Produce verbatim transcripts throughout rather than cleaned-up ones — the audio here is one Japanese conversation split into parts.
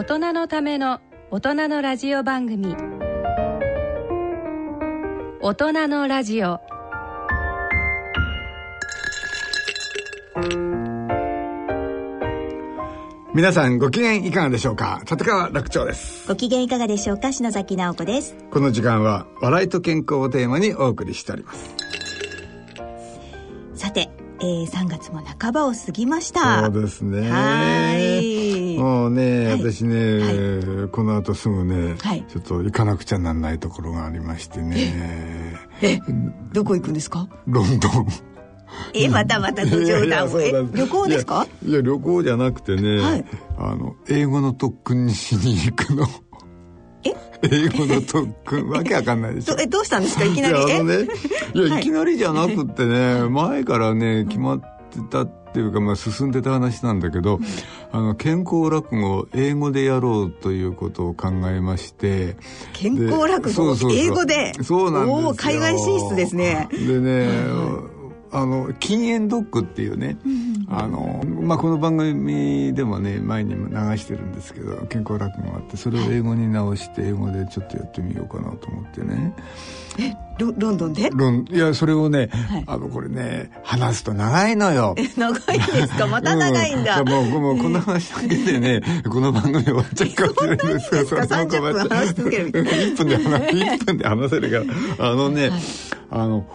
大人のための大人のラジオ番組、大人のラジオ。皆さんご機嫌いかがでしょうか。立川楽長です。ご機嫌いかがでしょうか。篠崎直子です。この時間は笑いと健康をテーマにお送りしております。さて、えー、さんがつも半ばを過ぎました。そうですね。はいもうね、はい、私ね、はい、この後すぐね、はい、ちょっと行かなくちゃなんないところがありましてね。ええ、どこ行くんですか。ロンドン。え、またまたご冗談を。旅行ですか。いや、いや旅行じゃなくてね、はい、あの英語の特訓にしに行くの。え、英語の特訓。わけわかんないでしょ。え、どうしたんですかいきなり。いや、あのね、いや、いきなりじゃなくってね、前からね決まってたっていうか、まあ、進んでた話なんだけど、あの健康落語を英語でやろうということを考えまして。健康落語を英語で。そうなんですよ。海外進出ですね。でね、はい、あの禁煙ドッグっていうね、うんうん、あのまあ、この番組でもね前にも流してるんですけど、健康落語があって、それを英語に直して英語でちょっとやってみようかなと思ってね。え、 ロ, ロンドンでロンいやそれをね、はい、あのこれね話すと長いのよ。え、長いんですか。また長いんだ。うん、もうもうこの話だけでねこの番組終わっちゃうかもしれないですから。そんなにですか。さんじゅっぷん話し続けるみたいな。いっぷんで話いっぷんで話せるからあのね、はい、あの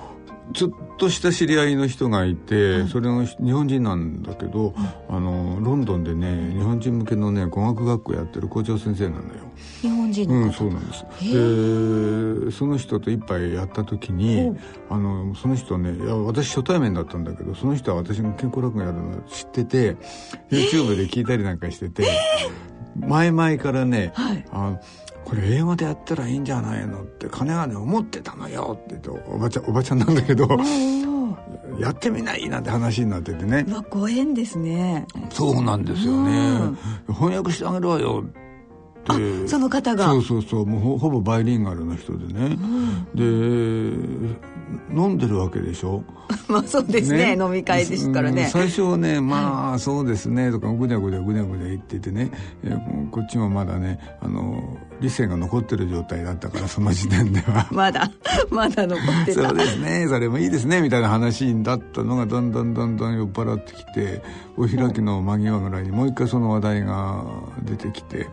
ちょっとした知り合いの人がいて、うん、それの日本人なんだけど、うん、あのロンドンでね日本人向けのね語学学校やってる校長先生なんだよ。日本人の方。うん、そうなんです。でその人と一杯やった時に、あのその人ね、いや私初対面だったんだけど、その人は私の健康落語やるの知ってて YouTube で聞いたりなんかしてて、前々からね、はい、あのこれ英語でやったらいいんじゃないのって金がね思ってたのよって言って、おばちゃんおばちゃんなんだけどやってみないなんて話になっててね。うわ、ご縁ですね。そうなんですよね。翻訳してあげるわよって。あ、その方が。そうそうそう、もう ほ, ほぼバイリンガルの人でね、うん、で飲んでるわけでしょ。まあそうですね、ね、飲み会ですからね。最初はね、まあそうですねとかぐにゃぐにゃぐにゃぐにゃ言っててね、こっちもまだねあの理性が残ってる状態だったから、その時点ではまだまだ残ってた。そうですね、それもいいですねみたいな話だったのが、だんだんだんだん酔っ払ってきて、お開きの間際ぐらいにもう一回その話題が出てきて、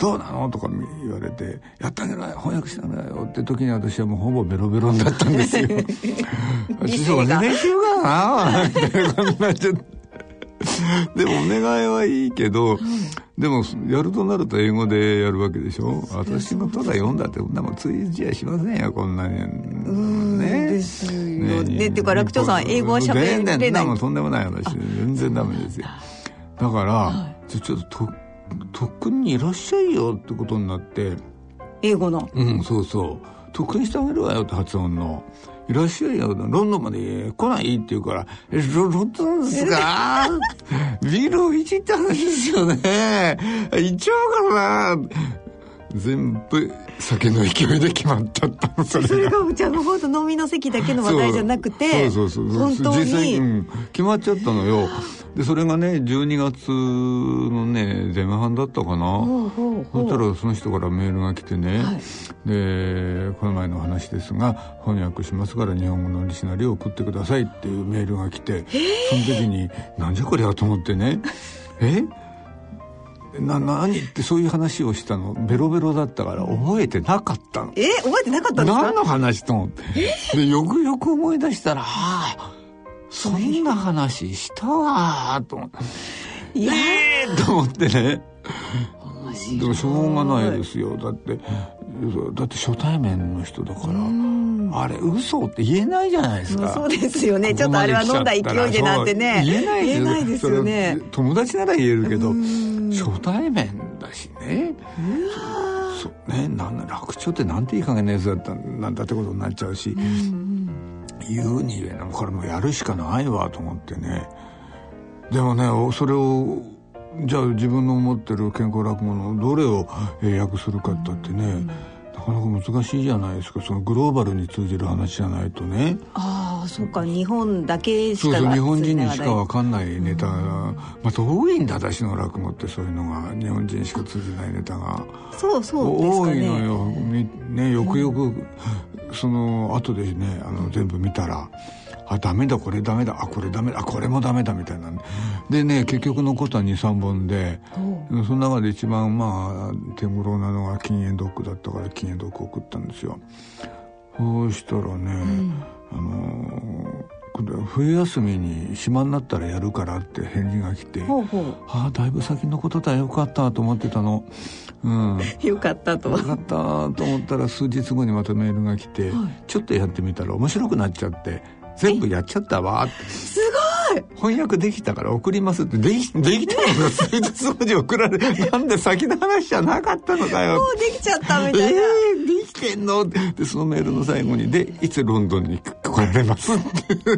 どうなのとか言われて、やったんじゃない、翻訳したんだよって時に私はもうほぼベロベロになったんですよ。師匠が練習かなみたいな感じになっちゃって。でもお願いはいいけど、でもやるとなると英語でやるわけでしょ。私もただ読んだってこんなもん通じやしませんよ、こんなに。うんね、ですよね。っていうか楽長さん英語は喋れない。全然とんでもない話、全然ダメですよ。だから、はい、ちょっと特訓にいらっしゃいよってことになって、英語の、うん、そうそう、特訓してあげるわよって発音の、いらっしゃいよ、ロンドンまで来ないって言うから、え、ロンドンですか。ビールをいち行ったんですよね。行っちゃうからな。全部酒の勢いで決まっちゃったの。それがそれがじゃあもう本当飲みの席だけの話題じゃなくて、そうそうそうそう、本当に実際、うん、決まっちゃったのよ。でそれがねじゅうにがつのね前半だったかな。そしたらその人からメールが来てね、はい、でこの前の話ですが翻訳しますから日本語のリシナリを送ってくださいっていうメールが来て、その時になんじゃこりゃと思ってね。えな何ってそういう話をしたの。ベロベロだったから覚えてなかったの。え、覚えてなかったんですか。何の話と思って、でよくよく思い出したら、はあ、そんな話したわと思って、いやー、えー、と思ってね。面白い。でもしょうがないですよ。だってだって初対面の人だから、あれ嘘って言えないじゃないですか。そうですよね。ここちょっとあれは飲んだ勢いでなんてね言えないですよ、 言えないですよね。友達なら言えるけど初対面だしね。そう、ね、なん楽長ってなんていい加減なやつだったなんだってことになっちゃうし、言うに言えない。これもやるしかないわと思ってね。でもね、それをじゃあ自分の思ってる健康落語のどれを英訳するかだってね、なかなか難しいじゃないですか。そのグローバルに通じる話じゃないとね。あああそうか、日本だけしか、そうそう、日本人にしか分かんないネタ、うん、まあ、多いんだ私の落語って、そういうのが日本人しか通じないネタが、そうそうですかね、多いのよ、ね、よくよく、うん、その後でね、あの全部見たら、あ、ダメだ、これダメだ、あ、これダメだ、あ、これもダメだみたいな、ね、でね、結局残った に,さん 本で、うん、その中で一番まあ手頃なのが禁煙ドッグだったから禁煙ドッグを送ったんですよ。そうしたらね、うん、あの冬休みに暇になったらやるからって返事が来て、ほうほう、ああ、だいぶ先のことだ、よかったと思ってたの、うん、よかったとよかったと思ったら数日後にまたメールが来て、はい、ちょっとやってみたら面白くなっちゃって全部やっちゃったわって、すごい、翻訳できたから送りますって、で き, できたのが数日後に送られるなんで先の話じゃなかったのかよ、もうできちゃったみたいな、えー、できてんのって、そのメールの最後に、でいつロンドンに来られますって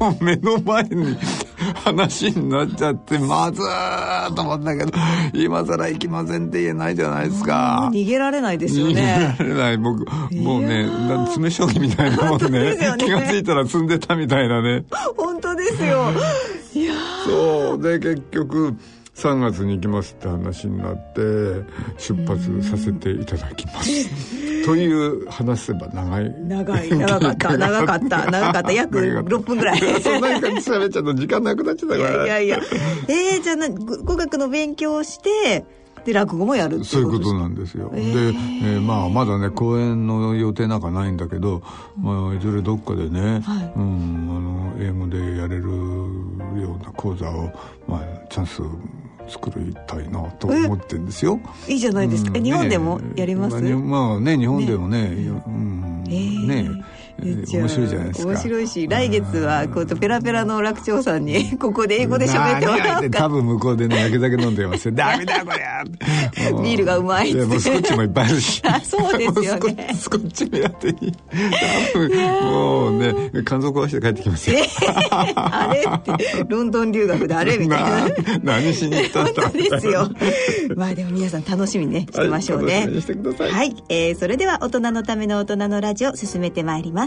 もう目の前に話になっちゃって、まずーと思ったけど、今更行きませんって言えないじゃないですか。逃げられないですよね。逃げられない、僕もうね、詰将棋みたいなもん ね, ね気がついたら詰んでたみたいなね本当ですよ。いや、そうで、結局さんがつに行きますって話になって出発させていただきますという話せば長い長い長かった長かった長かった約ろっぷんぐらいそんな感じ喋っちゃうと時間なくなっちゃったから、いやいやいや、えー、じゃあな、語学の勉強をしてで落語もやるっていうこと、そういうことなんですよ、えー、で、えー、まあまだね公演の予定なんかないんだけど、まあ、いずれどっかでね、はい、うん、あの英語でやれるような講座を、まあ、チャンスを作りたいなと思ってるんですよ。いいじゃないですか、うん、日本でもやります？まあね、日本でもね、ね、うん、えー、ね、面白いじゃないですか。面白いし、来月はこうペラペラの楽長さんにここで英語で喋ってもらおうか。多分向こうでね、やけ酒飲んでますよ。ダメだこりゃビールがうまいっつって。いや、もうスコッチもいっぱいあるし。あ、そうですよね。スコッチもやっていい。多分もうね、肝臓壊して帰ってきますよ。あれってロンドン留学であれみたいな。何しに行ったんだ。本当ですよ。まあでも皆さん楽しみねしてましょうね。はい、楽しみにしてください。はい、えー、それでは大人のための大人のラジオ進めてまいりま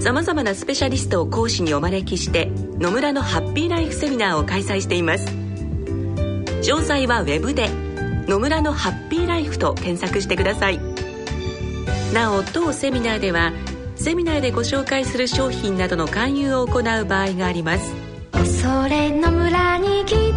さまざまなスペシャリストを講師にお招きして野村のハッピーライフセミナーを開催しています。詳細はウェブで野村のハッピーライフと検索してください。なお、当セミナーではセミナーでご紹介する商品などの勧誘を行う場合があります。それ野村に来てみよう。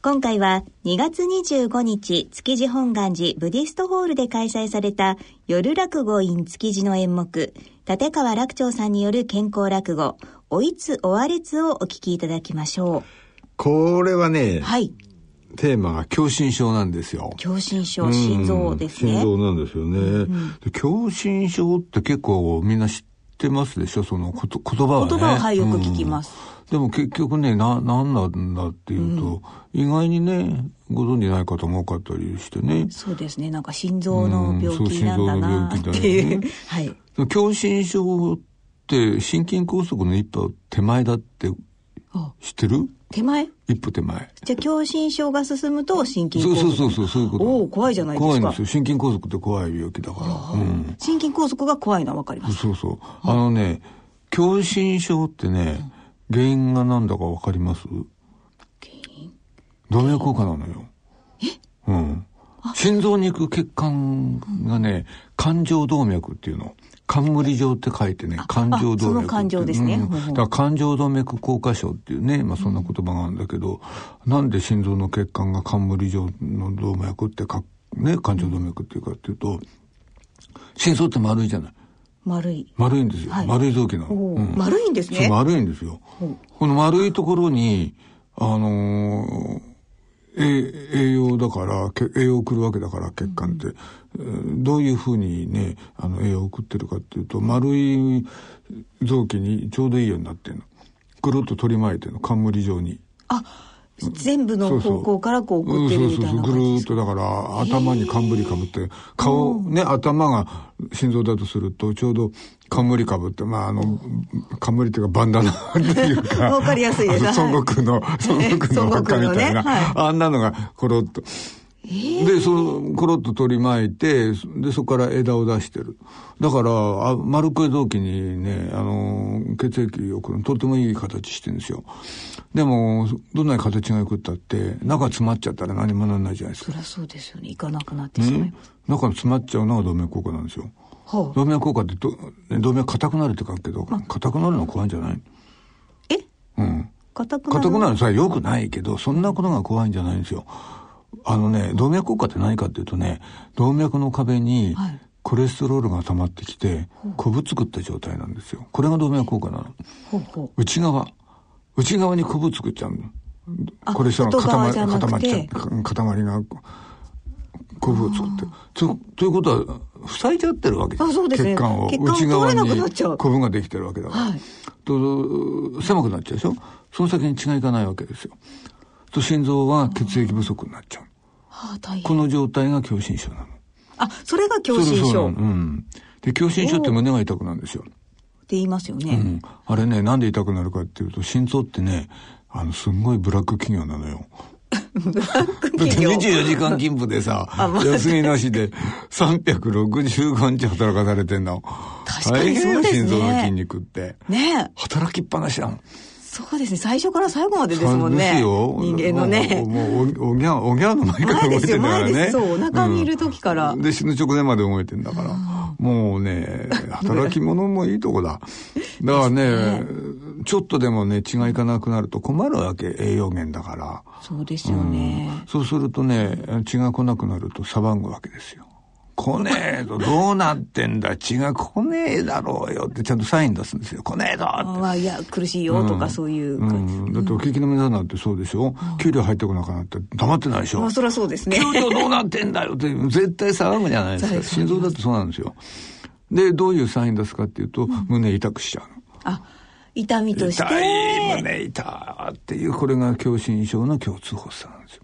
今回はにがつにじゅうごにち、築地本願寺ブディストホールで開催された夜落語 in 築地の演目、立川楽長さんによる健康落語、おいつおあれつをお聞きいただきましょう。これはね、はい、テーマが狭心症なんですよ。狭心症、心臓ですね。心臓なんですよね、うん、で狭心症って結構みんな知ってますでしょ、そのこと言葉はね。言葉は、はい、よく聞きます、うん。でも結局ね、な、なんなんだっていうと、うん、意外にね、ご存じない方も多かったりしてね。そうですね、なんか心臓の病気なんだなっていう。はい。狭心症って心筋梗塞の一歩手前だって知ってる？手前？一歩手前。じゃあ狭心症が進むと心筋梗塞。そうそうそう、そういうこと。おお、怖いじゃないですか。怖いんですよ。心筋梗塞って怖い病気だから。うん、心筋梗塞が怖いのはわかります。そうそう。あのね、狭心症ってね、うん、原因がなんだかわかります？原因？動脈硬化なのよ。え？うん。心臓に行く血管がね、冠状動脈っていうの、冠状って書いてね、冠状動脈って、その冠状ですね、うん、だから冠状動脈硬化症っていうね、まあ、そんな言葉があるんだけど、うん、なんで心臓の血管が冠状の動脈ってか、ね、冠状動脈っていうかっていうと、心臓って丸いじゃない。丸い丸いんですよ、はい、丸い臓器なの、うん、丸いんですね。そう、丸いんですよ。この丸いところにあのー、栄養だから栄養を送るわけだから、血管って、うん、どういうふうにねあの栄養を送ってるかっていうと、丸い臓器にちょうどいいようになってるの、ぐるっと取り巻いてるの、冠状に、あ、全部の方向からこう送ってるみたいな感じですか。ぐるーっとだから頭に冠かぶって顔ね、頭が心臓だとするとちょうど冠かぶって、まああの冠っていうかバンダナっていうかわかりやすいです。孫悟空の孫悟空の他みたいな、ね、はい、あんなのがコロッと、えー、でそのコロッと取り巻いて、でそこから枝を出してる。だから丸く臓器にね、あの血液を送るのとってもいい形してるんですよ。でもどんなに形がよくったって中詰まっちゃったら何もならないじゃないですか。そりゃそうですよね。いかなくなってしまいます。中に詰まっちゃうのが動脈硬化なんですよ。はあ、動脈硬化ってど動脈硬くなるって書くけど、硬くなるのは怖いんじゃない？え？うん。硬くなる。硬くなるのさ良くないけど、そんなことが怖いんじゃないんですよ。あのね、動脈硬化って何かっていうとね、動脈の壁にコレステロールが溜まってきて、こぶつくった状態なんですよ。これが動脈硬化なの。ほうほう。内側、内側にこぶつくっちゃうの。コレステロールが固まっちゃう、塊がこぶを作って。と、ということは塞いじゃってるわけです。あ、そうですね。血管を内側にこぶができてるわけだから、はい、と狭くなっちゃうでしょ。その先に血がいかないわけですよ。と心臓は血液不足になっちゃう。はあ、大変。この状態が狭心症なの。あ、それが狭心症。うん。で、狭心症って胸が痛くなるんですよ。って言いますよね。うん。あれね、なんで痛くなるかっていうと、心臓ってね、あの、すんごいブラック企業なのよ。ブラック企業。にじゅうよじかん勤務でさ、休みなしでさんびゃくろくじゅうごにち働かされてんの。確かにそうですね。心臓の筋肉って。ねえ。働きっぱなしなの。そうですね。最初から最後までですもんね。人間のね。もう、おぎゃ、おぎゃの前から動いてるからね。前ですよ、前です。そう、お腹にいる時から。うん、で、死ぬ直前まで動いてるんだから。もうね、働き者もいいとこだ。だからね、ね、ちょっとでもね、血がいかなくなると困るわけ、栄養源だから。そうですよね。うん、そうするとね、血が来なくなると騒ぐわけですよ。来ねえぞ、どうなってんだ、血が来ねえだろうよってちゃんとサイン出すんですよ。来ねえぞって。あ、いや、苦しいよとか、うん、そういう感じ、うん。だってお聞きの皆さんなんてそうでしょ、うん、給料入ってこなくなって黙ってないでしょ。まあ、そりゃそうですね。給料どうなってんだよって絶対騒ぐじゃないですか。心臓だってそうなんですよ。で、どういうサイン出すかっていうと、うん、胸痛くしちゃうの。あ、痛みとして。痛い、胸痛っていう、これが狭心症の共通発作なんですよ。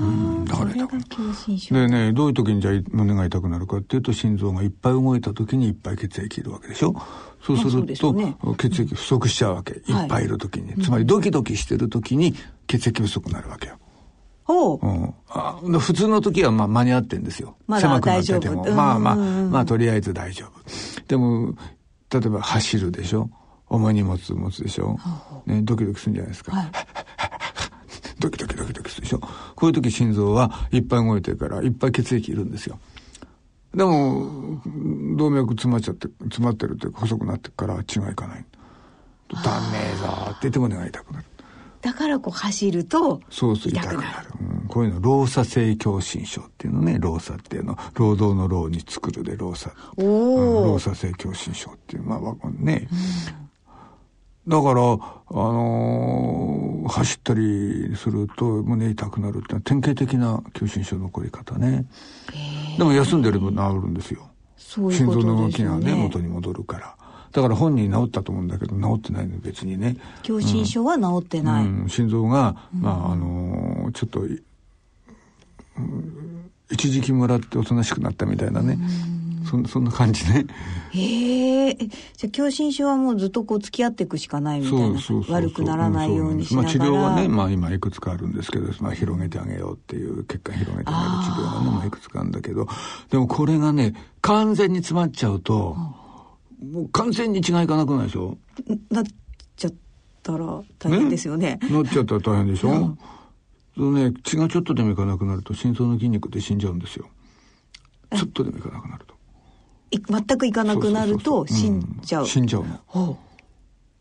うん、だから痛くなる。でね、どういう時にじゃあ胸が痛くなるかっていうと、心臓がいっぱい動いた時にいっぱい血液いるわけでしょ。そうすると、ね、血液不足しちゃうわけ、うん、いっぱいいる時に、はい、つまりドキドキしてる時に血液不足になるわけよ。うん、あ、普通の時はまあ間に合ってんですよ、ま、狭くなってても、うん、まあまあまあとりあえず大丈夫。でも例えば走るでしょ、重い荷物持つでしょ、ね、ドキドキするんじゃないですか、はいドキドキドキドキするでしょ。こういう時心臓はいっぱい動いてるからいっぱい血液いるんですよ。でも動脈詰まっちゃって詰まってるって細くなってるから血がいかない。ダメーだーって言って胸が痛くなる。だからこう走るとそうそう痛くなる。うん、こういうの労作性狭心症っていうのね。労作っていうの労働の労に作るで労作、うん、労作性狭心症っていうまあね。うんだから、あのー、走ったりすると胸痛くなるってのは典型的な狭心症の起こり方ね。でも休んでれば治るんですよ。そういうことですね。心臓の動きがね、元に戻るから。だから本人治ったと思うんだけど、治ってないの別にね。狭心症は治ってない。うんうん、心臓が、まあ、あのー、ちょっと、うん、一時期もらっておとなしくなったみたいなね。そん、そんな感じね。へえ。じゃあ狭心症はもうずっとこう付き合っていくしかないみたいな。そうそうそうそう、悪くならないようにしながら、まあ、治療はね、まあ、今いくつかあるんですけど、まあ、広げてあげようっていう血管広げてあげる治療はね、まあ、いくつかあるんだけど、でもこれがね完全に詰まっちゃうと、うん、もう完全に違いかなくないでしょ。なっちゃったら大変ですよね。なっちゃったら大変でしょ、うん、とね、血がちょっとでもいかなくなると心臓の筋肉で死んじゃうんですよ。ちょっとでもいかなくなるとい全くいかなくなると死んじゃう、死んじゃうの、はあ、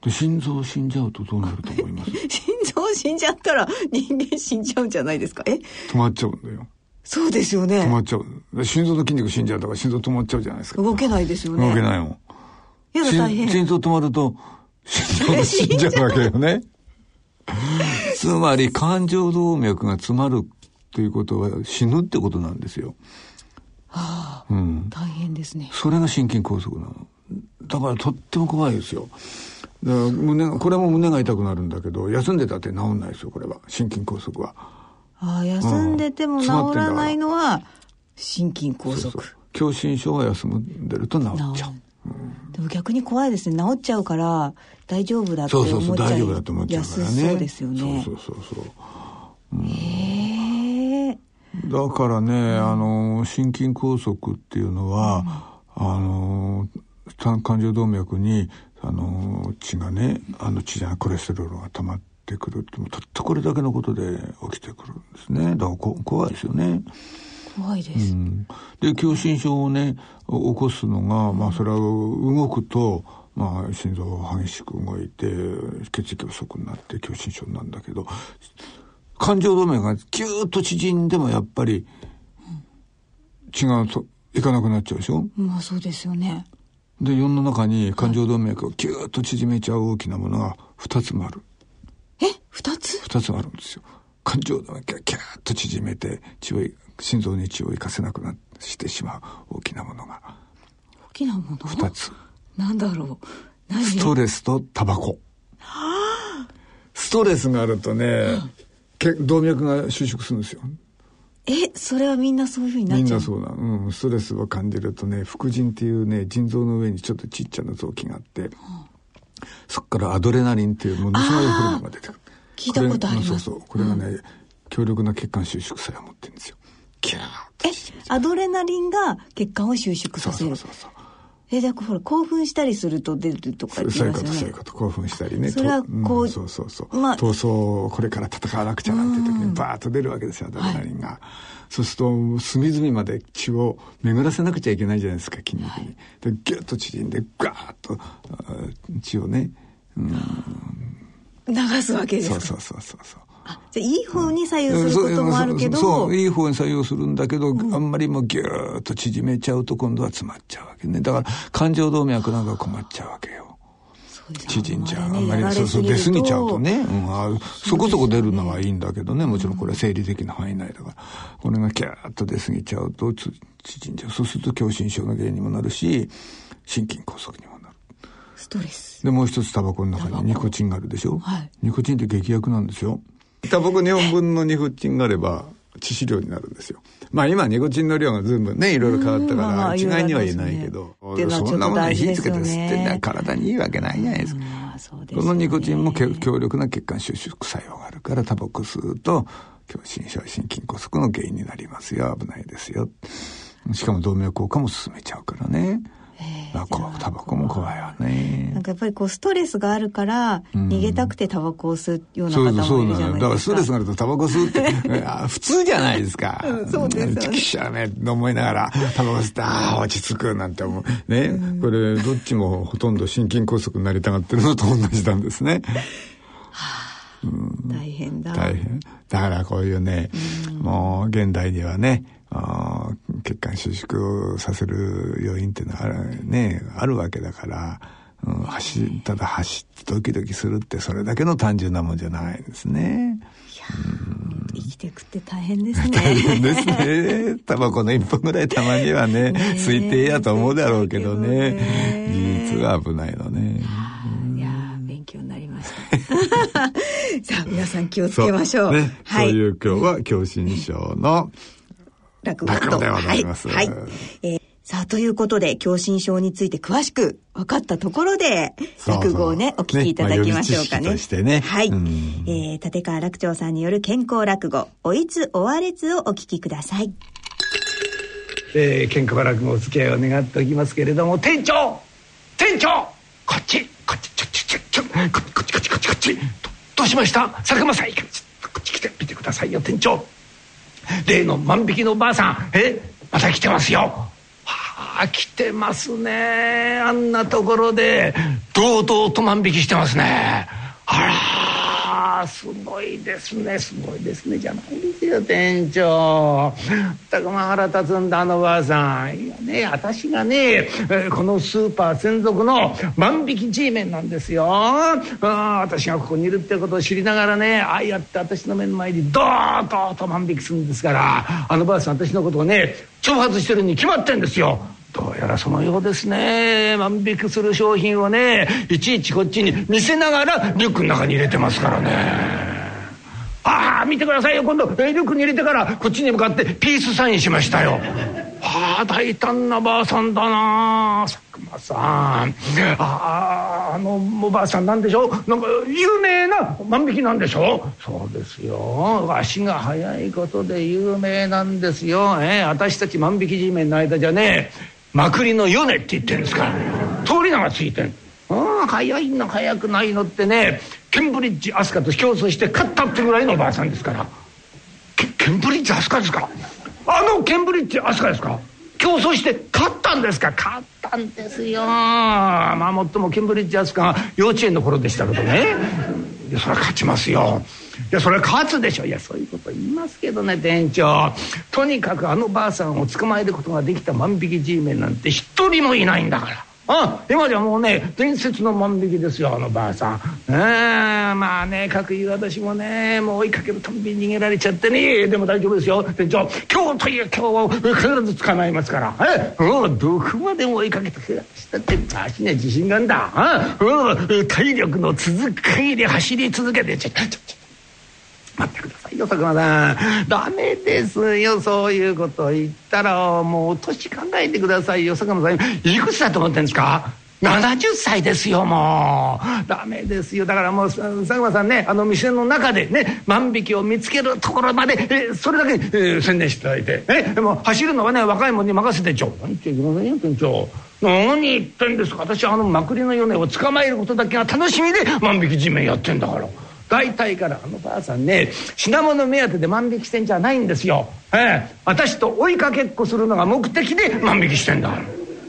で心臓死んじゃうとどうなると思います？心臓死んじゃったら人間死んじゃうんじゃないですか。え止まっちゃうんだよ。そうですよね、止まっちゃう。心臓の筋肉死んじゃうだから心臓止まっちゃうじゃないですか。動けないですよね。動けないもん。いやだ大変。心臓止まると心臓が死んじゃうわけよね。つまり感情動脈が詰まるということは死ぬってことなんですよ。はあ、うん、大変ですね。それが心筋梗塞なの。だからとっても怖いですよ。だから胸、これも胸が痛くなるんだけど、休んでたって治んないですよ。これは心筋梗塞は。ああ、休んでても治らないのは心筋梗塞。そうそう。狭心症が休んでると治っちゃう。うん、でも逆に怖いですね。治っちゃうから大丈夫だって思っちゃう。そうそうそう、大丈夫だと思っちゃうからね。そうですよね。そうそうそうそう。へえ。だからね、うん、あの心筋梗塞っていうのは、うん、あの冠状動脈にあの血がね、あの血じゃないコレステロールが溜まってくるって、たったこれだけのことで起きてくるんですね。だからこ怖いですよね。怖いです。うん、で狭心症をね起こすのが、まあそれは動くと、まあ、心臓が激しく動いて血液不足になって狭心症なんだけど、感情動脈がキューッと縮んでもやっぱり血がいかなくなっちゃうでしょ。まあそうですよね。で世の中に感情動脈をキューッと縮めちゃう大きなものがふたつもある。えふたつ ?ふた つもあるんですよ。感情動脈がキューッと縮めて血を心臓に血を生かせなくなってしまう大きなものが。大きなものふたつ。なんだろう。何？ストレスとタバコ。はあ、ストレスがあるとね、うん動脈が収縮するんですよ。え、それはみんなそういう風になっちゃう。みんなそうだ。うん、ストレスを感じるとね、副腎っていうね、腎臓の上にちょっとちっちゃな臓器があって、うん、そこからアドレナリンっていうものすごいホルモンが出てくる。聞いたことあります。そうそう。これがね、うん、強力な血管収縮作用を持ってるんですよ。キャーって。え、アドレナリンが血管を収縮させる。そうそうそうそう。え、だからほら興奮したりすると出るとか言ってますよね。そういうことそういうこと興奮したりね。それはこう、うん、そうそうそう。まあ、闘争をこれから戦わなくちゃなんて時にバーッと出るわけですよ、アドレナリンが、はい。そうすると隅々まで血を巡らせなくちゃいけないじゃないですか、筋肉に。はい、でギュッと縮んでガーッと血をね、うん、流すわけですか。そうそうそうそう。あ、じゃあいい方に左右することもあるけど、うん、そう、そう、そう、いい方に左右するんだけど、うん、あんまりもうギューッと縮めちゃうと今度は詰まっちゃうわけね。だから感情動脈なんか困っちゃうわけよ。そうです、縮んじゃう。あんまり、ね、あんまりそうそう出過ぎちゃうとね、うんあ、そこそこ出るのはいいんだけどね、もちろんこれは生理的な範囲内だから、これがギューッと出過ぎちゃうと縮んじゃう。そうすると狭心症の原因にもなるし、心筋梗塞にもなる。ストレス。でもう一つタバコの中にニコチンがあるでしょ。はい、ニコチンって劇薬なんですよ。タバコにほんぶんのニコチンがあれば致死量になるんですよ。まあ今ニコチンの量がずいぶんねいろいろ変わったから一概には言えないけど、そんなものに火つけて吸ってんだ体にいいわけないじゃないですか。このニコチンも強力な血管収縮作用があるからタバコ吸うと狭心症心筋梗塞の原因になりますよ、危ないですよ。しかも動脈硬化も進めちゃうからね。タバコも怖いわね。なんかやっぱりこうストレスがあるから逃げたくてタバコを吸うような方もいるじゃないですか。うん、そうそうそうだからストレスがあるとタバコ吸うって普通じゃないですか。うん、そうですよね。きしゃめと思いながらタバコ吸ってああ落ち着くなんて思うね、うん。これどっちもほとんど心筋梗塞になりたがってるのと同じなんですね。はあ、うん、大変だ。大変。だからこういうね、うん、もう現代にはね。あ血管収縮をさせる要因っていうのはある、ね、あるわけだから、うん、走ただ走ってドキドキするってそれだけの単純なもんじゃないですね。いや、うん、生きてくって大変ですね。大変ですね。タバコの一本ぐらいたまにはね推定やと思うだろうけどね、ね事実は危ないのね。いや勉強になりました。さあ皆さん気をつけましょう。そう、ねはい、そういう今日は狭心症の落語とはいはい、えー、さあということで狭心症について詳しく分かったところで落語をねお聞きいただきましょうかね。はい、えー、立川楽長さんによる健康落語おいつおわれつをお聞きください。えー、健康落語お付き合いを願っておきますけれども、店長店長こっちこっちちょちょちょちょこっちこっちこっちこっちこっちどうしました佐久間さんいかこっち来て見てください。ださいよ店長。例の万引きのばあさん、えまた来てますよ。はあ、来てますね。あんなところで堂々と万引きしてますね。あら、すごいですね、すごいですねじゃないですよ店長。たくま腹立つんだあのばあさん。いやね、私がねこのスーパー専属の万引き G メンなんですよ。あ、私がここにいるってことを知りながらね、ああやって私の目の前にドーッと万引きするんですから、あのばあさん私のことをね挑発してるに決まってんですよ。どうやらそのようですね。万引きする商品をねいちいちこっちに見せながらリュックの中に入れてますからね。ああ、見てくださいよ、今度リュックに入れてからこっちに向かってピースサインしましたよ。はあ、大胆なばあさんだな佐久間さん。ああ、あのおばあさんなんでしょう、なんか有名な万引きなんでしょう。そうですよ、足が速いことで有名なんですよ、えー、私たち万引き G メンの間じゃねえまくりのヨネって言ってるんですから、通り名がついてる。ああ、早いの早くないのってね、ケンブリッジアスカと競争して勝ったってぐらいのおばあさんですから。 ケ, ケンブリッジアスカですか、あのケンブリッジアスカですか。競争して勝ったんですか。勝ったんですよ。まあもっともケンブリッジアスカが幼稚園の頃でしたけどね。いや、それは勝ちますよ。いや、それは勝つでしょ。いや、そういうこと言いますけどね店長。とにかくあのばあさんを捕まえることができた万引き G メンなんて一人もいないんだから。あ、今じゃもうね伝説の万引きですよあのばあさん。あ、まあね、かくいう私もねもう追いかけるたんびに逃げられちゃってね。でも大丈夫ですよ店長、今日という今日は必ず捕まえますから。え、うん、どこまでも追いかけてくれたって足には自信があるんだ。あ、うん、体力の続く限り走り続けてちょちょちょ待ってくださいよ佐久間さん。ダメですよ、そういうこと言ったらもう年考えてくださいよ佐久間さん。いくつだと思ってんですか。ななじゅっさいですよ。もうダメですよ。だからもう佐久間さんね、あの店の中でね万引きを見つけるところまでえそれだけに、えー、専念していただいて、えもう走るのはね若い者に任せてちょ。何言ってくださいよ店長。何言ってんですか。私はあのまくりのヨネを捕まえることだけが楽しみで万引き G メンやってんだから。大体からあのばあさんね品物目当てで万引きしてんじゃないんですよ、ええ、私と追いかけっこするのが目的で万引きしてんだから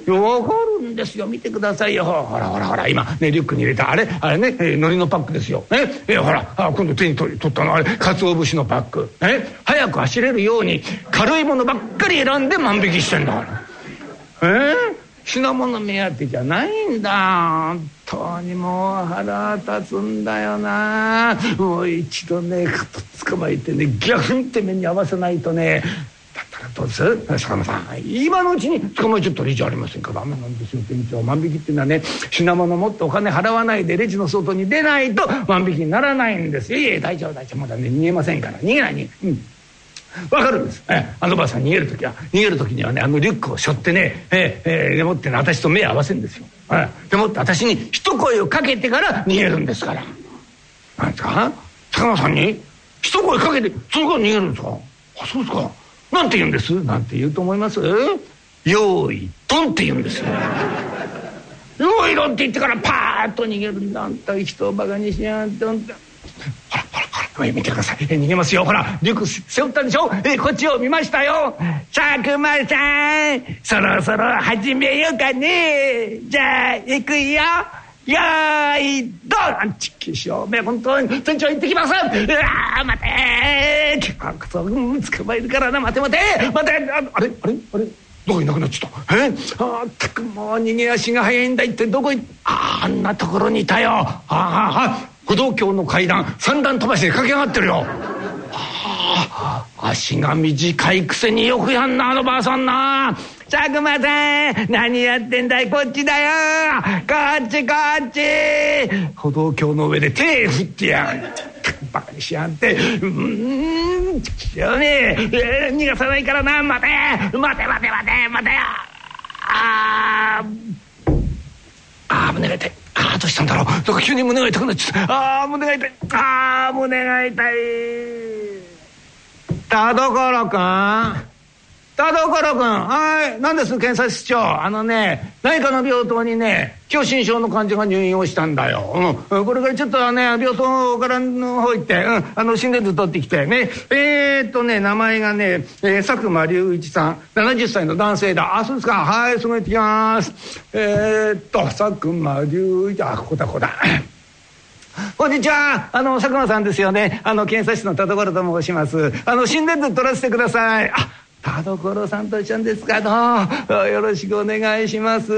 分かるんですよ。見てくださいよ、ほらほらほら今、ね、リュックに入れたあれあれね、えー、海苔のパックですよ、ねえー、ほらあ今度手に 取, 取ったのあれ鰹節のパック、ね、早く走れるように軽いものばっかり選んで万引きしてんだから、えー、品物目当てじゃないんだ。本当にもう腹立つんだよな。もう一度ね捕まえてねギャフンって目に合わせないとね。だったらどうです坂間さん、今のうちに捕まえちゃったらいいじゃありませんか。ダメなんですよ店長。万引きっていうのはね品物持ってお金払わないでレジの外に出ないと万引きにならないんですよ。いやいや大丈夫大丈夫、まだね逃げませんから。逃げないに、うん、わかるんです、ええ、あのばあさん逃げるときは逃げるときにはねあのリュックを背負ってね、ええええ、でもってね私と目合わせるんですよ。でもって私に一声をかけてから逃げるんですから。なんですか坂間さんに一声かけてそれから逃げるんですか。あ、そうですか。なんて言うんです。なんて言うと思います。用意ドンって言うんですよ。用意ドンって言ってからパーッと逃げるんだ。あんた人をバカにしやがってほらほらほら見てください、逃げますよ。ほらリュック背負ったでしょ、えこっちを見ましたよ。佐久間さんそろそろ始めようかね。じゃあ行くよ、よーいドン。アンチ化粧目本当に店長行ってきます。うわー待てー結構捕まえるからな。待て待て待て、あれあれあれどこいなくなっちゃった。えあったくもう逃げ足が速いんだ。一体どこい あ, あんなところにいたよ。ああ歩道橋の階段三段飛ばしで駆け上がってるよ。ああ足が短いくせによくやんなあのばあさんな。佐久間さん何やってんだい、こっちだよこっちこっち。歩道橋の上で手振ってやるバカにしやんって。うーんちょっとね逃がさないからな。待て待て待て待て待て。ああ胸が痛い。ああどうしたんだろう。なんか急に胸が痛くなっちゃった。ああ胸が痛い。ああ胸が痛い。田所君田所君、はい、何です検察室長。あのね、内科の病棟にね、狭心症の患者が入院をしたんだよ、うん、これからちょっとね病棟からの方行って、うん、あの心電図取ってきてね。えー、っとね名前がね、えー、佐久間隆一さん、ななじゅっさいの男性だ。あ、そうですか、はい、すぐ行ってきます。えー、っと佐久間隆一、あ、ここだここだこんにちは、あの佐久間さんですよね。あの検査室の田所と申します。あの心電図取らせてください。あ、田所さんと一緒ですか。どうよろしくお願いします。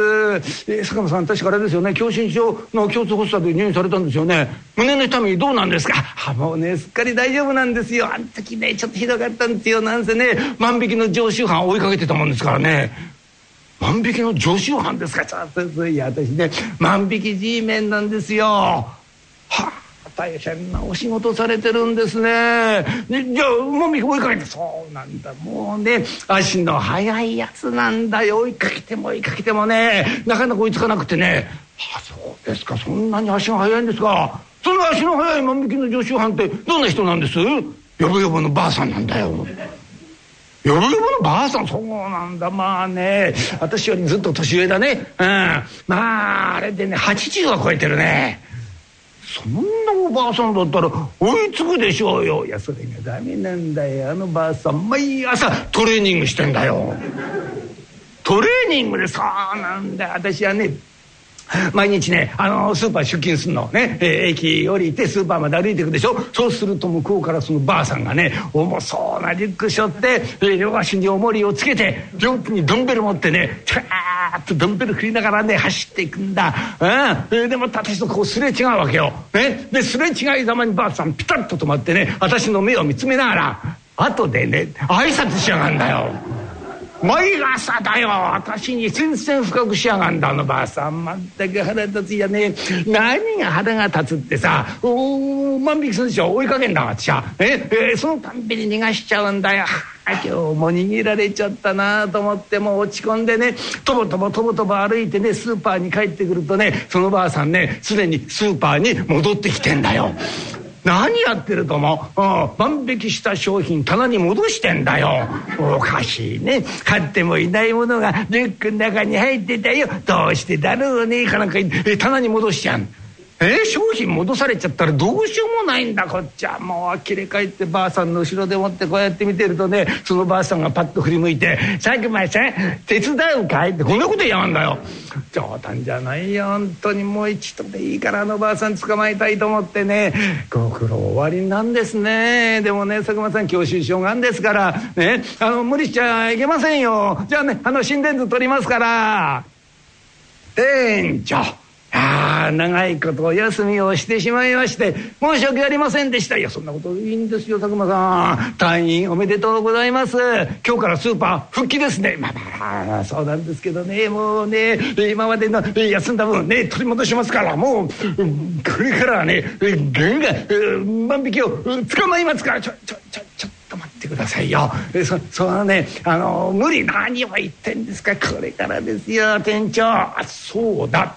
え佐久間さん、確かあれですよね、狭心症の共通発作で入院されたんですよね。胸の痛みどうなんですか。あ、もうね、すっかり大丈夫なんですよ。あの時ね、ちょっとひどかったんですよ。なんせね、万引きの常習犯追いかけてたもんですからね。万引きの常習犯ですか。ちょっと、いや、私ね、万引き G メンなんですよ。はあ、大変なお仕事されてるんですね。じゃあもみ追いかけて、そうなんだ、もうね足の速いやつなんだよ。追いかけても追いかけてもね、なかなか追いつかなくてね。あ、そうですか、そんなに足が速いんですか。その足の速い万引きの常習犯ってどんな人なんです。ヨボヨボのばあさんなんだよ。ヨボヨボのばあさん、そうなんだ。まあね、私よりずっと年上だね。うん、まああれでね、はちじゅうは超えてるね。そんなおばあさんだったら追いつくでしょうよ。いや、それがダメなんだよ。あのばあさん、毎朝トレーニングしてんだよ。トレーニングで、そうなんだ。私はね、毎日ね、あのスーパー出勤するのね、えー、駅降りてスーパーまで歩いていくでしょ。そうすると向こうからそのばあさんがね、重そうなリュック背負って、えー、両足に重りをつけて、両手にドンベル持ってね、チャーッとドンベル振りながらね走っていくんだ。うん、えー、でも私とこうすれ違うわけよ、ね、で、すれ違いざまにばあさんピタッと止まってね、私の目を見つめながら後でね挨拶しやがんだよ。毎朝だよ、私に宣戦布告しやがんだ。あのばあさん、まったく腹立つやね。何が腹が立つってさ、お万引きするでしょ、追いかけんだ私は、ええー、そのたんびに逃がしちゃうんだよ。今日も逃げられちゃったなと思って、もう落ち込んでね、とぼとぼとぼとぼ歩いてね、スーパーに帰ってくるとね、そのばあさんね、すでにスーパーに戻ってきてんだよ。何やってると思う。万引きした商品棚に戻してんだよ。おかしいね、買ってもいないものがリュックの中に入ってたよ。どうしてだろうね、かなんか棚に戻しちゃう。えー、商品戻されちゃったらどうしようもないんだこっちは。もう呆れ返ってばあさんの後ろでもってこうやって見てるとね、そのばあさんがパッと振り向いて、佐久間さん手伝うかいって、こんなことやがんだよ。冗談じゃないよ、本当に。もう一度でいいからあのばあさん捕まえたいと思ってね。ご苦労終わりなんですね。でもね、佐久間さん狭心症がんですからね、あの無理しちゃいけませんよ。じゃあね、あの心電図取りますから。店長、ああ、長いことお休みをしてしまいまして申し訳ありませんでした。いや、そんなこといいんですよ佐久間さん、退院おめでとうございます。今日からスーパー復帰ですね。まあまあそうなんですけどね、もうね、今までの休んだ分ね取り戻しますから、もうこれからはねガンガン万引きを捕まえますから、ちょちょちょちょっと待ってくださいよ。そそのね、あの無理、何を言ってんですか、これからですよ店長。あ、そうだ、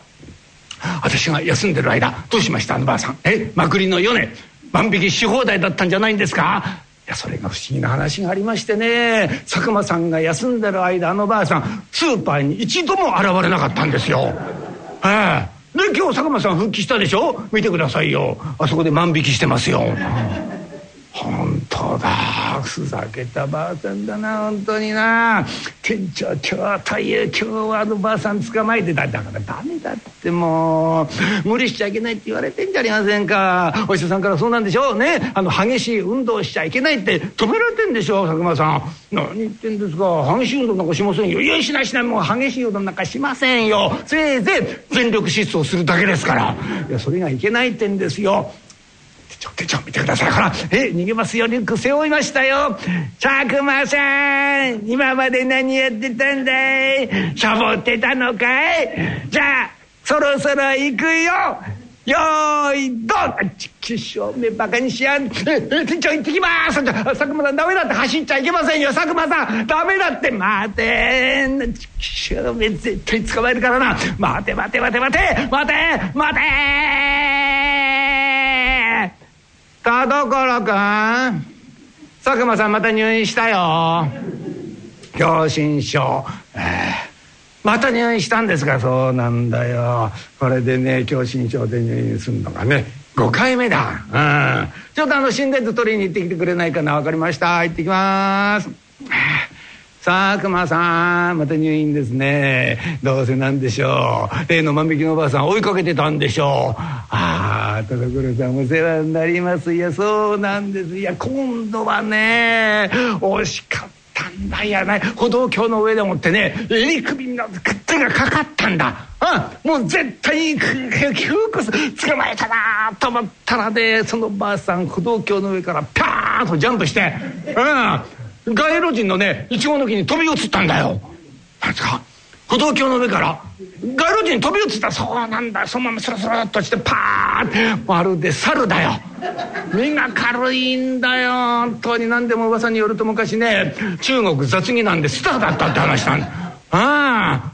私が休んでる間どうしましたあのばあさん。え、まくりのよねん万引きし放題だったんじゃないんですか。いや、それが不思議な話がありましてね、佐久間さんが休んでる間あのばあさんスーパーに一度も現れなかったんですよ。ええ、で今日佐久間さん復帰したでしょ、見てくださいよ、あそこで万引きしてますよ。本当だ、ふざけたばあさんだな本当にな。店長、今日という今日はあのばあさん捕まえてた。だからダメだって、もう無理しちゃいけないって言われてんじゃありませんか。お医者さんからそうなんでしょうね、あの激しい運動しちゃいけないって止められてんでしょ佐久間さん。何言ってんですか、激しい運動なんかしませんよ。いや、しないしない、もう激しい運動なんかしませんよ。せいぜい全力疾走するだけですから。いや、それがいけないってんですよ。店長見てください、ほら、え逃げますよ、リュック背負いましたよ。佐久間さん、今まで何やってたんだい、サボってたのかい。じゃあそろそろ行くよ、よーいどん。きしょうめバカにしやん。店長行ってきます。佐久間さんダメだって、走っちゃいけませんよ佐久間さん、ダメだって。待て、きしょうめ絶対捕まえるからな。待て待て待て待て待て待て、田所君、佐久間さんまた入院したよ。狭心症、えーまた入院したんですが、そうなんだよ。これでね、狭心症で入院するのがね、ごかいめだ。うん。ちょっとあの心電図取りに行ってきてくれないかな。わかりました。行ってきます。さあ、熊さん、また入院ですね。どうせなんでしょう。例の万引きのおばあさん追いかけてたんでしょう。ああ、田所さんお世話になります。いや、そうなんです。いや、今度はね、惜しかった。たんだいやない歩道橋の上でもってね、襟首の手がかかったんだ。うん、もう絶対に窮屈捕まえたなと思ったらね、そのばあさん歩道橋の上からピャーンとジャンプして、うん、街路人のねイチゴの木に飛び移ったんだよ。なんですか？歩道橋の上から街路人に飛び移った。そうなんだ。そのままスルスルっとしてパーン、まるで猿だよ。身が軽いんだよ。本当に何でも噂によると昔ね、中国雑技なんでスターだったって話したんだ。ああ、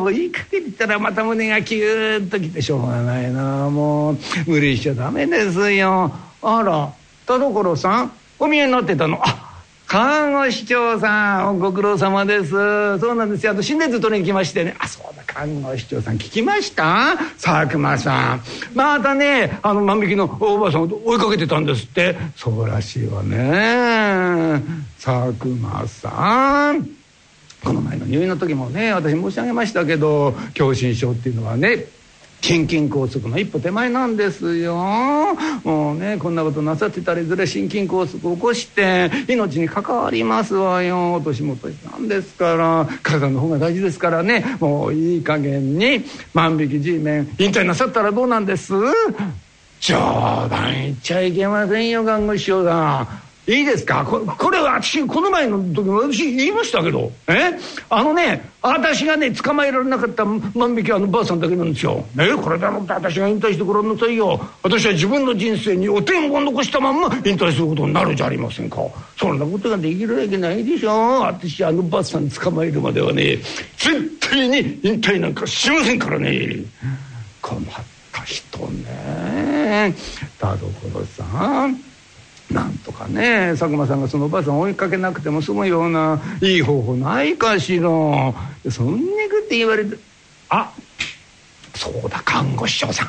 追いかけてたらまた胸がキューッときてしょうがないな。もう無理しちゃダメですよ。あら、田所さんお見えになってたの。あ、看護師長さん、ご苦労様です。そうなんですよ、あと心電図取りに来ましてね。あ、そうだ、看護師長さん聞きました？佐久間さんまたね、あの万引きのおばあさんを追いかけてたんですって。そうらしいわね。佐久間さん、この前の入院の時もね、私申し上げましたけど、狭心症っていうのはね、心筋梗塞の一歩手前なんですよ。もうね、こんなことなさってたらいずれ心筋梗塞を起こして命に関わりますわよ。お年も年なんですから、体の方が大事ですからね。もういい加減に万引き G メン引退なさったらどうなんです？冗談言っちゃいけませんよ、看護師長さん。いいですか？ こ, これは私、この前の時も私言いましたけど、えあのね、私がね捕まえられなかった万引きはあのばあさんだけなんですよ、ね、これだろうって私が引退してごらんなさいよ。私は自分の人生に汚点を残したまんま引退することになるじゃありませんか。そんなことができるわけないでしょ。私あのばあさん捕まえるまではね、絶対に引退なんかしませんからね。困った人ね、田所さん。なんとかね、佐久間さんがそのおばあさんを追いかけなくても済むようないい方法ないかしら。そんねくって言われて、あ、そうだ、看護師長さん、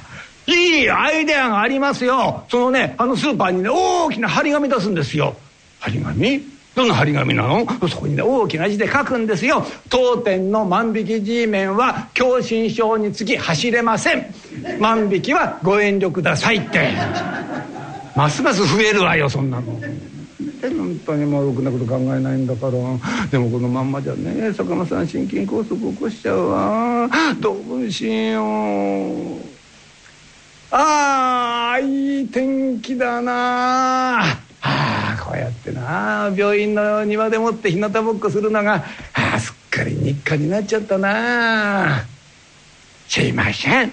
いいアイデアがありますよ。そのね、あのスーパーにね、大きな張り紙出すんですよ。張り紙？どんな張り紙なの？そこにね、大きな字で書くんですよ。当店の万引き G メンは狭心症につき走れません。万引きはご遠慮くださいってますます増えるわよ、そんなの。本当にもうろくなこと考えないんだから。でもこのまんまじゃね、佐久間さん心筋梗塞起こしちゃうわ。どうしよう。ああ、いい天気だなあ。ああ、こうやってな、病院の庭でもって日向ぼっこするのが、ああ、すっかり日課になっちゃったなあ。すいません、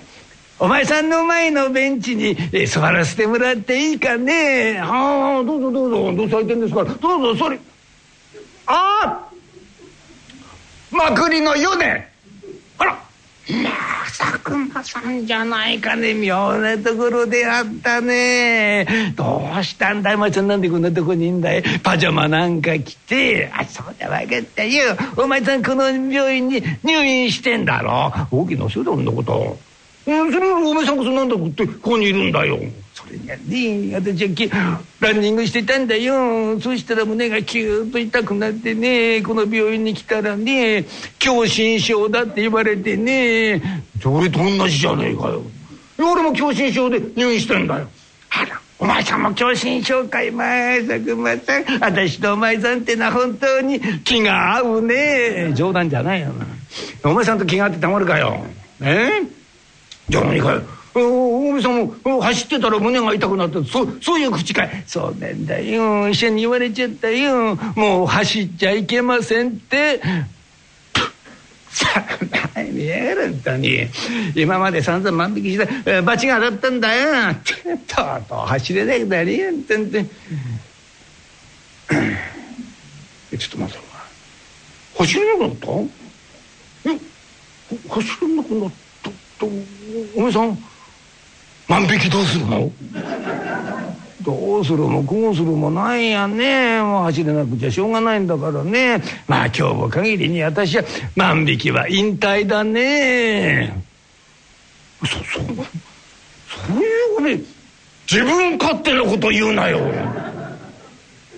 お前さんの前のベンチに座らせてもらっていいかね。ああ、どうぞどうぞ、どうされてんですから、どうぞ。それ、ああ、まくりのよね。あら、まあ佐久間さんじゃないかね。妙なところであったね。どうしたんだい、お前さん、なんでこんなとこにいんだい。パジャマなんか着て。あ、そうだ、わかったよ。お前さんこの病院に入院してんだろ。大きな集団のことそれをお前さんこそなんだってここにいるんだよ。それにはね、私はきランニングしてたんだよ。そしたら胸がキューッと痛くなってね、この病院に来たらね、狭心症だって言われてね。俺と同じじゃねえかよ。俺も狭心症で入院してんだよ。あら、お前さんも狭心症かい。まあ佐久間さん、私とお前さんってのは本当に気が合うね。冗談じゃないよな。お前さんと気が合ってたまるかよ。ええ、じゃあ何かよ、お前さんも走ってたら胸が痛くなった、そそういう口かい。そうなんだよ、医者に言われちゃったよ。もう走っちゃいけませんって。何やらんとに、今まで散々万引きした罰が当たったんだよ。とうとう走れなくなりやんたんて。ちょっと待って、走れなくなったえ走れなくなったお, お前さん万引きどうするの？どうするもこうするもないやね。もう走れなくちゃしょうがないんだからね。まあ今日も限りに私は万引きは引退だね。そそそういうこと自分勝手なこと言うなよ。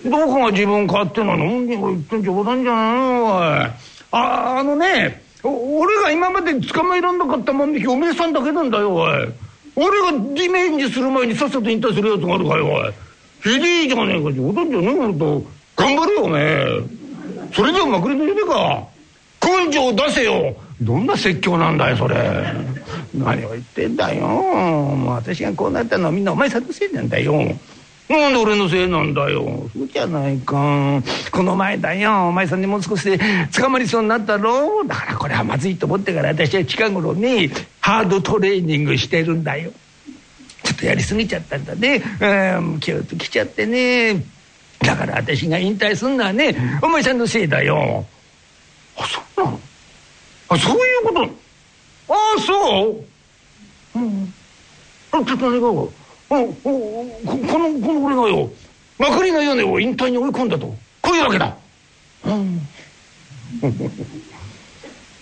どこが自分勝手なの？言ってん冗談じゃないの。おい、ああのね、俺が今まで捕まえらんなかった万引きおめえさんだけなんだよ。おい、俺が地面にする前にさっさと引退するやつがあるかよ。おい、ひでえじゃねえか。冗談じゃねえ。俺と頑張れよおめえ。それじゃまくれの夢か。根性出せよ。どんな説教なんだよそれ。何を言ってんだよ。もう私がこうなったのはみんなお前さんのせいなんだよ。なんで俺のせいなんだよ。そうじゃないか。この前だよ、お前さんにもう少しで捕まりそうになったろ。だからこれはまずいと思ってから私は近頃にハードトレーニングしてるんだよ。ちょっとやりすぎちゃったんだね。うん、キュッと来ちゃってね。だから私が引退すんのはね、お前さんのせいだよ。あ、そうなの。あ、そういうこと。ああ、そう。うん、あ、ちょっと何か、うん、こ, このこの俺がよ、まくりの米を引退に追い込んだと、こういうわけだ。うん、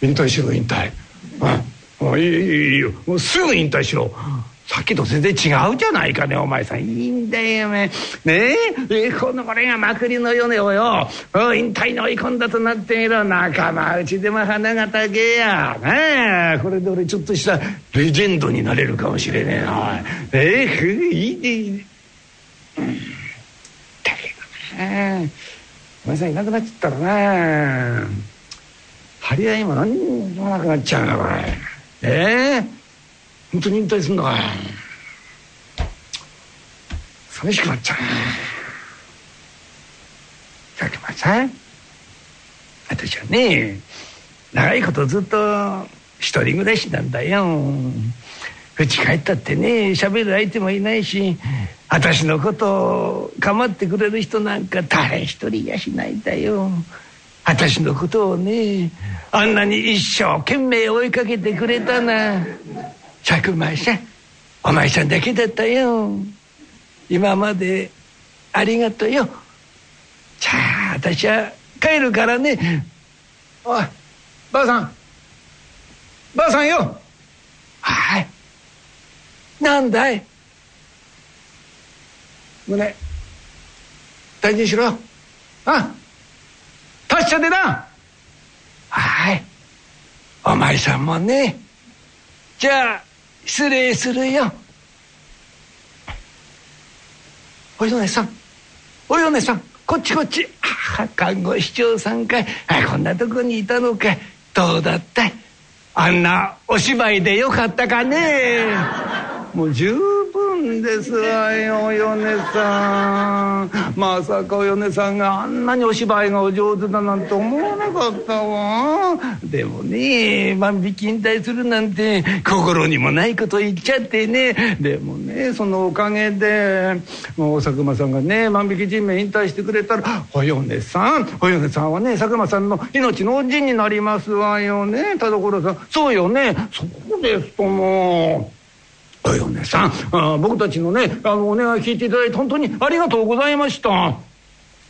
引退しろ引退、うん、あ、いいいいよ、もうすぐ引退しろ。さっきと全然違うじゃないかね。お前さんいいんだよね。ねえ、この俺がまくりの米をよ引退に追い込んだとなってみろ。仲間内でも花がたけや、ねえ、これで俺ちょっとしたレジェンドになれるかもしれねえな。えー、いいねいいね。だけどな、お前さんいなくなっちゃったらな、張り合いも何にもなくなっちゃうなこれ。えー本当に引退すんのか。寂しくなっちゃう。だけどさ、私はね、長いことずっと一人暮らしなんだよ。うち帰ったってね、喋る相手もいないし、私のことを構ってくれる人なんか誰一人やしないんだよ。私のことをね、あんなに一生懸命追いかけてくれたな、佐久間さん、お前さんだけだったよ。今までありがとよ。じゃあ私は帰るからね。おい、ばあさん、ばあさんよ。はい。なんだい。胸大事にしろ。あ、達者でな。はい。お前さんもね。じゃあ失礼するよ。お米さん、お米さん、こっちこっち。あ、看護師長さんかい。あ、こんなとこにいたのかい。どうだったい。あんなお芝居でよかったかね。もう十分ですわよ、お米さん。まさかお米さんがあんなにお芝居がお上手だなんて思わなかったわ。でもね、万引き引退するなんて心にもないこと言っちゃってね。でもね、そのおかげでもう佐久間さんがね、万引き人命引退してくれたら、お米さん、お米さんはね、佐久間さんの命の恩人になりますわよね。田所さん、そうよね。そうですとも。お米さん、あ、僕たちのね、あのお願い聞いていただいて本当にありがとうございました。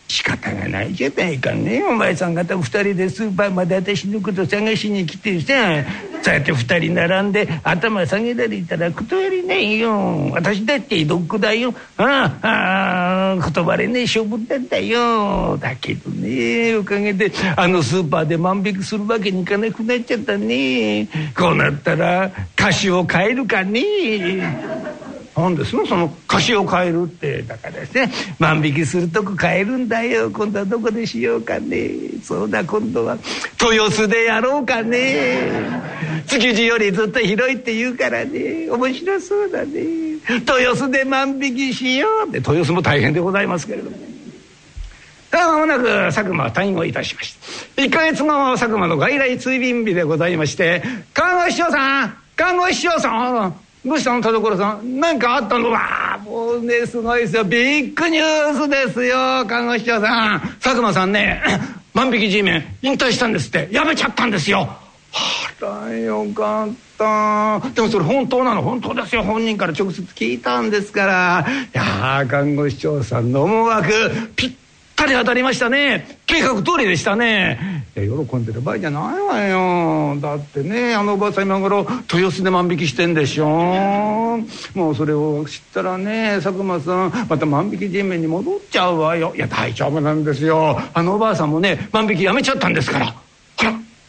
仕方がないじゃないかね。お前さん方ふたりでスーパーまで私のこと探しに来てさ、そうやってふたり並んで頭下げられたら断れないよ。私だって江戸っ子だよ。ああ、あ、断れねえ性分なんだよ。だけどね、おかげであのスーパーで万引きするわけにいかなくなっちゃったね。こうなったら菓子を買えるかね。なんですのその菓子を買えるって。だからですね、万引きするとこ買えるんだよ。今度はどこでしようかね。そうだ、今度は豊洲でやろうかね。築地よりずっと広いって言うからね、面白そうだね。豊洲で万引きしようって。豊洲も大変でございますけれども、まもなく佐久間は退院をいたしました。いっかげつご、佐久間の外来追便日でございまして、看護師長さん、看護師長さん、どうしたの田所さん、何かあったの。わあ、もうね、すごいですよ、ビッグニュースですよ。看護師長さん、佐久間さんね、万引き G メン引退したんですって。やめちゃったんですよ。あら、よかっ。でもそれ本当なの？本当ですよ。本人から直接聞いたんですから。いや、看護師長さんの思惑ぴったり当たりましたね。計画通りでしたね。いや、喜んでる場合じゃないわよ。だってね、あのおばあさん今頃豊洲で万引きしてんでしょ。もうそれを知ったらね、佐久間さんまた万引き人面に戻っちゃうわよ。いや、大丈夫なんですよ。あのおばあさんもね、万引きやめちゃったんですから。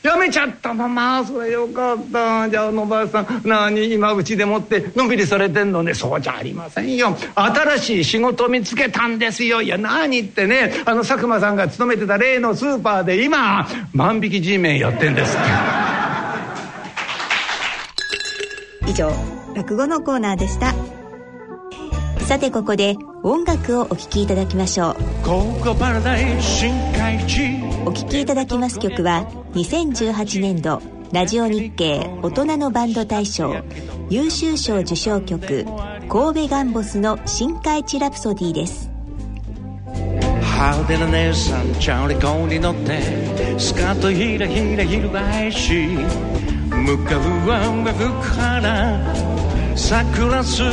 やめちゃったの。まあ、それよかった。じゃあ、あのおばあさん何今うちでもってのんびりされてんのね。そうじゃありませんよ。新しい仕事を見つけたんですよ。いや、何ってね、あの佐久間さんが勤めてた例のスーパーで今万引き G メンやってんです以上、落語のコーナーでした。さて、ここで音楽をお聴きいただきましょう。お聴きいただきます曲はにせんじゅうはちねんどラジオ日経大人のバンド大賞優秀賞受賞曲、神戸ガンボスの深海地ラプソディです。派手な姉さんチャリコに乗ってスカートひらひらひるばえし、向かう音楽から桜筋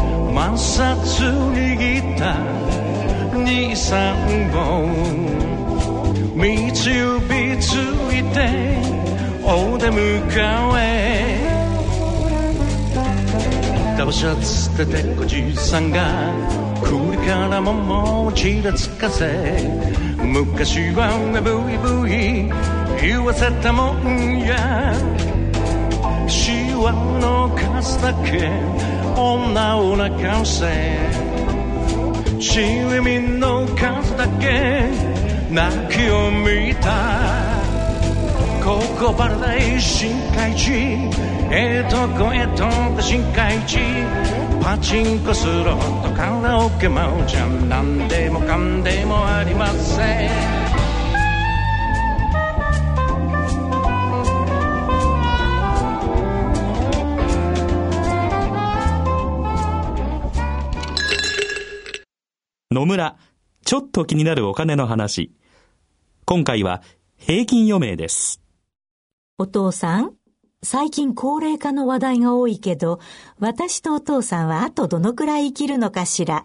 摩擦握った二三本、三つ指ついてお出迎え、ダボシャツでてこじさんが首からももちらつかせ、昔はブイブイ言わせたもんや、シワの数だけ女を泣かせ、しじみの数だけ泣きを見た。ここパラダイス深海地、ええとこへ飛んだ深海地、パチンコスロットカラオケマウジャン、なんでもかんでもありません。野村、ちょっと気になるお金の話。今回は平均余命です。お父さん、最近高齢化の話題が多いけど、私とお父さんはあとどのくらい生きるのかしら。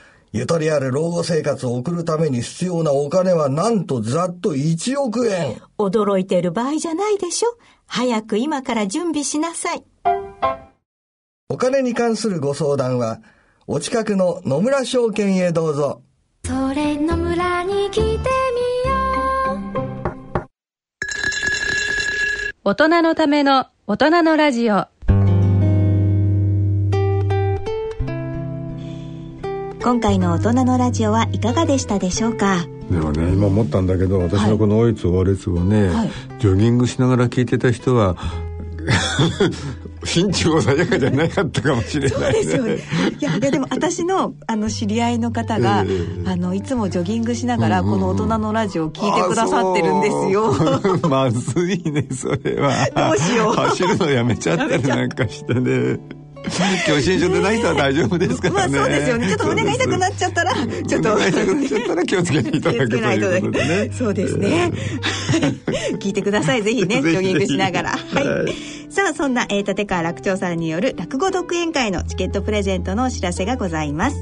ゆとりある老後生活を送るために必要なお金はなんとざっといちおくえん。驚いてる場合じゃないでしょ。早く今から準備しなさい。お金に関するご相談はお近くの野村証券へどうぞ。それ野村に来てみよう。大人のための大人のラジオ。今回の大人のラジオはいかがでしたでしょうか。ではね、今思ったんだけど、私のこのおいつおわれつをね、はい、ジョギングしながら聞いてた人は心中穏やかじゃなかったかもしれないね。そうですよね。いや、いやでも私の、 あの知り合いの方が、えー、あのいつもジョギングしながらこの大人のラジオを聞いてくださってるんですよ。まずいね、それは。どうしよう。走るのやめちゃったりなんかしてね。狭心症でない人は大丈夫ですからね。まあ、そうですよね。ちょっと胸が痛くなっちゃったら、ちょっと胸が痛くなっちゃったら気をつけていただけということでね。そうですね。聞いてください。ぜひね、ジョギングしながら。はい。さあ、そんな、えー、立川楽長さんによる落語独演会のチケットプレゼントのお知らせがございます。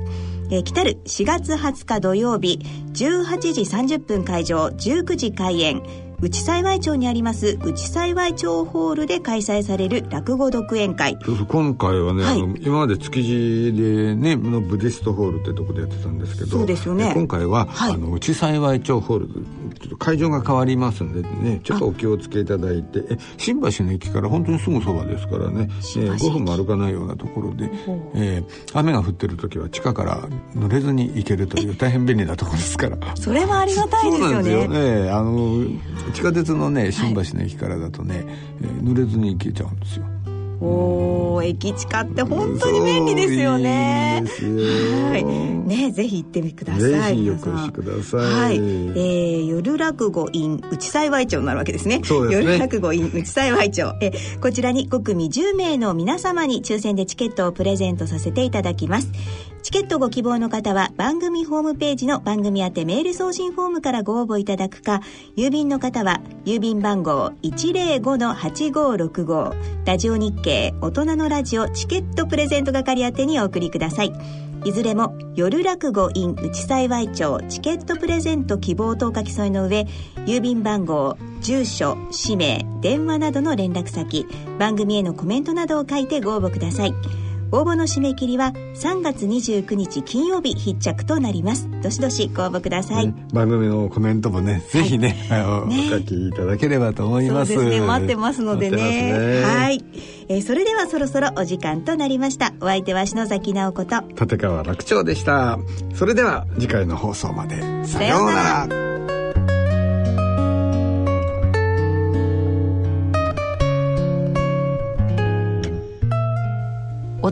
えー、来るしがつはつか土曜日、じゅうはちじさんじゅっぷん開場、じゅうくじ開演。内幸町にあります内幸町ホールで開催される落語独演会。そうそう、今回はね、はい、あの今まで築地でねのブディストホールってとこでやってたんですけど、そうですよね、今回は、はい、あの内幸町ホールちょっと会場が変わりますんでね、ちょっとお気をつけいただいて、え新橋の駅から本当にすぐそばですからね、えー、ごふんも歩かないようなところで、えー、雨が降ってる時は地下から乗れずに行けるという大変便利なところですから。それはありがたいですよね。そうなんですよね。あの地下鉄のね、新橋の駅からだとね、はい、えー、濡れずに行けちゃうんですよ。おー、駅近って本当に便利ですよね。そうですよ、はいね、ぜひ行ってみてください。ぜひお越しください、はい。えー、夜落語 in 内幸町になるわけですね。そうですね、夜落語 in 内幸町、えー、こちらにご組じゅう名の皆様に抽選でチケットをプレゼントさせていただきます。チケットご希望の方は番組ホームページの番組宛てメール送信フォームからご応募いただくか、郵便の方は郵便番号 いちまるご はちごろくご ラジオ日経大人のラジオチケットプレゼント係宛てにお送りください。いずれも夜落語 in 内幸町チケットプレゼント希望とお書き添えの上、郵便番号、住所、氏名、電話などの連絡先、番組へのコメントなどを書いてご応募ください。応募の締め切りはさんがつにじゅうくにち金曜日必着となります。どしどしご応募ください、ね、番組のコメントもね、はい、ぜひ ね, ねお書きいただければと思います。そうですね、待ってますので ね, ねはい、えー、それではそろそろお時間となりました。お相手は篠崎直子と立川楽長でした。それでは次回の放送までさようなら。大